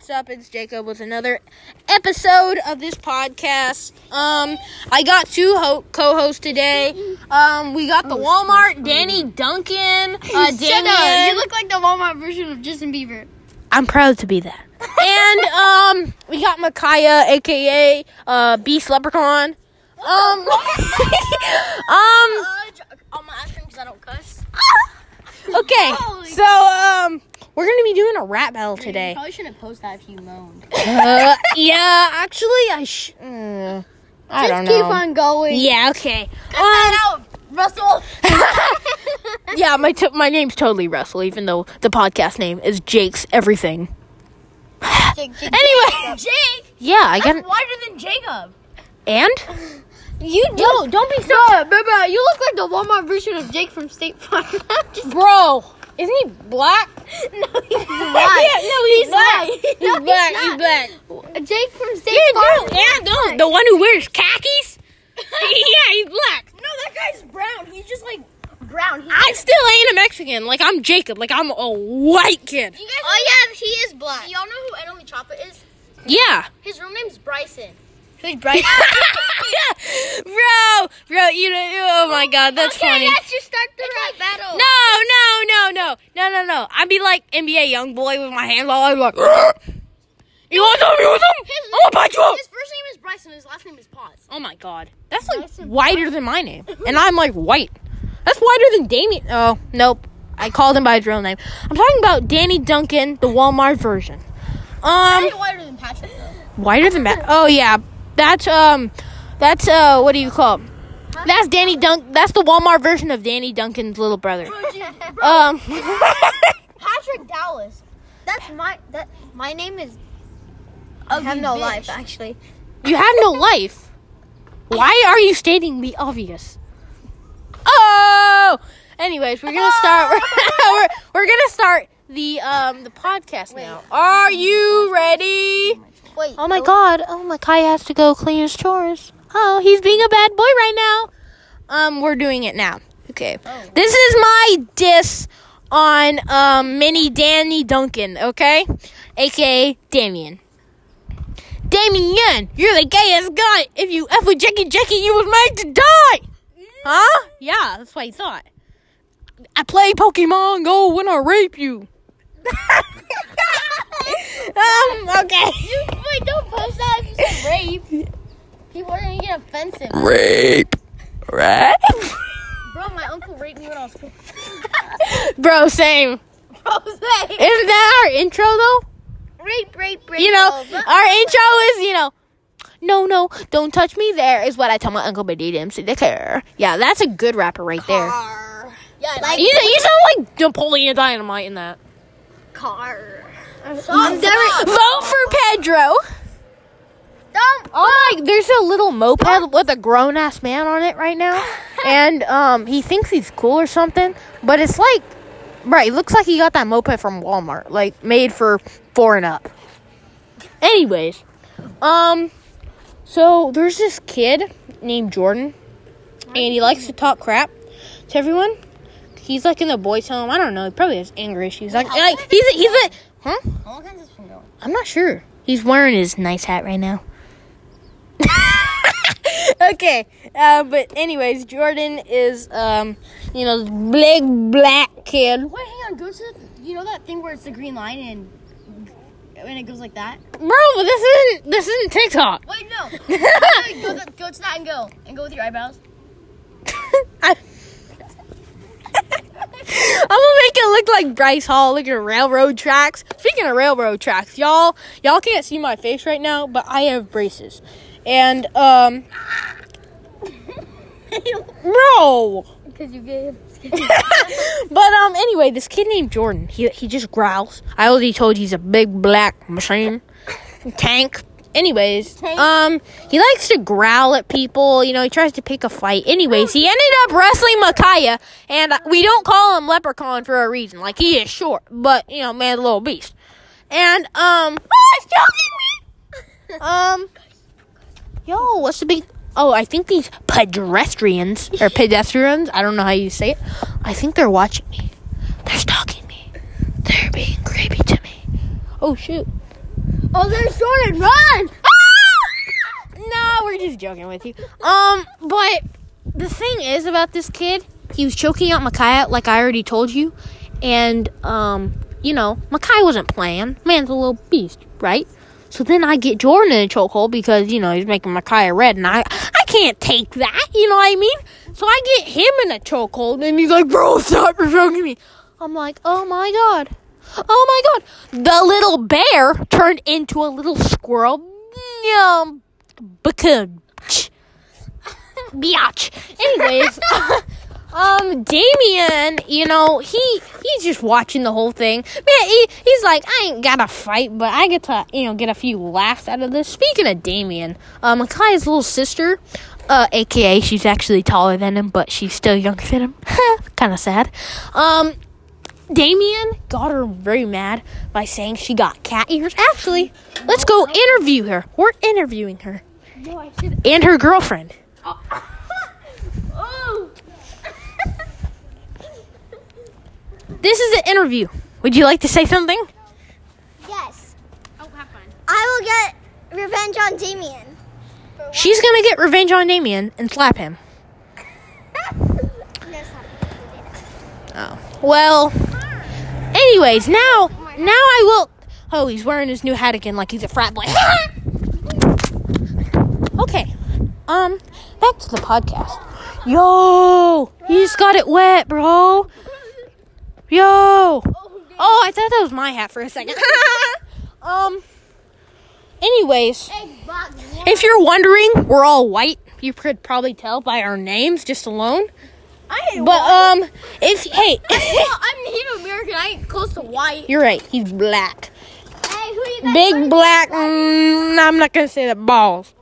What's up? It's Jacob with another episode of this podcast. I got two co-hosts today. We got the Walmart, Danny Duncan, Damien. Shut up. You look like the Walmart version of Justin Bieber. I'm proud to be that. And we got Micaiah, a.k.a. Beast Leprechaun. All my ice cream because I don't cuss. Okay, so, we're going to be doing a rap battle today. You probably shouldn't post that if you moaned. I don't know. Just keep on going. Yeah, okay. Cut that out, Russell. Yeah, my name's totally Russell, even though the podcast name is Jake's Everything. Jake, anyway. Jake? Yeah, I'm wider than Jacob. And? Don't be so... No, you look like the Walmart version of Jake from State Farm. Bro. Isn't he black? No, he's black. He's black. Jake from State Farm. The one who wears khakis? Yeah, he's black. No, that guy's brown. He's just, like, brown. I still ain't a Mexican. Like, I'm Jacob. Like, I'm a white kid. Oh, yeah, he is black. Y'all know who Enoli Chapa is? Yeah. His real name's Bryson. Who's Bryce? Bro, you know, oh my God, that's funny. Okay, let's just start the rap battle. No. I'd be like NBA Youngboy with my hands all over like, you want some? You want some? I'm gonna bite you up. His first name is Bryson, his last name is Potts. Oh my God, that's like whiter than my name, and I'm like white. That's whiter than Damien. Oh nope, I called him by his real name. I'm talking about Danny Duncan, the Walmart version. He's whiter than Patrick though. Whiter than Patrick? Oh yeah. That's what do you call him? Huh? That's Danny Duncan. That's the Walmart version of Danny Duncan's little brother. Patrick Dallas. My name is. I have no life, actually. You have no life? Why are you stating the obvious? Oh. Anyways, we're gonna start. We're gonna start the podcast now. Are you ready? Wait, oh my God. Oh, Micaiah has to go clean his chores. Oh, he's being a bad boy right now. We're doing it now. Okay. Oh. This is my diss on mini Danny Duncan, okay? AKA Damien. Damien, you're the gayest guy. If you F with Jackie, you was made to die. Huh? Yeah, that's what he thought. I play Pokemon Go when I rape you. Okay. Wait, don't post that if you say rape. People are gonna get offensive. Rape? Bro, my uncle raped me when I was 15. Bro, same. Isn't that our intro, though? Rape. You know, our intro is, you know, no, don't touch me there is what I tell my uncle, but he didn't see the car. Yeah, that's a good rapper right there. Yeah, like, you sound like Napoleon Dynamite in that. Car. Vote for Pedro. There's a little moped with a grown-ass man on it right now. And he thinks he's cool or something. But it's like, right, it looks like he got that moped from Walmart. Like, made for 4 and up. Anyways. So, there's this kid named Jordan. And he likes to talk crap to everyone. He's, like, in the boys' home. I don't know. He probably has anger issues. Like he's a... Huh? All kinds of going. I'm not sure. He's wearing his nice hat right now. Okay. But anyways, Jordan is, big black kid. Wait, hang on. Go to, that thing where it's the green line and it goes like that? Bro, this isn't TikTok. Wait, no. Go to that and go with your eyebrows. I'm gonna make it look like Bryce Hall, looking at railroad tracks. Speaking of railroad tracks, y'all can't see my face right now, but I have braces. And, bro! Because you gave. But, anyway, this kid named Jordan, he just growls. I already told you he's a big black machine. Tank. Anyways, he likes to growl at people. You know, he tries to pick a fight. Anyways, he ended up wrestling Micaiah, and we don't call him Leprechaun for a reason. Like, he is short, but, man, the little beast. And, what's the big... Oh, I think these pedestrians, I don't know how you say it. I think they're watching me. They're stalking me. They're being creepy to me. Oh, shoot. Oh, there's Jordan. Run! Ah! No, we're just joking with you. But the thing is about this kid, he was choking out Micaiah, like I already told you. And, you know, Micaiah wasn't playing. Man's a little beast, right? So then I get Jordan in a chokehold because, you know, he's making Micaiah red. And I can't take that, you know what I mean? So I get him in a chokehold. And he's like, bro, stop choking me. I'm like, oh, my God. Oh, my God. The little bear turned into a little squirrel. Biatch. Anyways, Damien, you know, he's just watching the whole thing. Man, he's like, I ain't got to fight, but I get to, you know, get a few laughs out of this. Speaking of Damien, Micaiah's little sister, a.k.a. she's actually taller than him, but she's still younger than him. Kind of sad. Damien got her very mad by saying she got cat ears. Actually, let's go interview her. We're interviewing her. No, I should. And her girlfriend. Oh. Oh. This is an interview. Would you like to say something? Yes. Oh, have fun. I will get revenge on Damien. She's going to get revenge on Damien and slap him. Oh. Well, anyways, now I will... Oh, he's wearing his new hat again like he's a frat boy. Okay. Back to the podcast. Yo! You just got it wet, bro. Yo! Oh, I thought that was my hat for a second. Anyways, if you're wondering, we're all white. You could probably tell by our names just alone. I'm Native American. I ain't close to white. You're right. He's black. Hey, who you guys? Big black. I'm not gonna say the balls.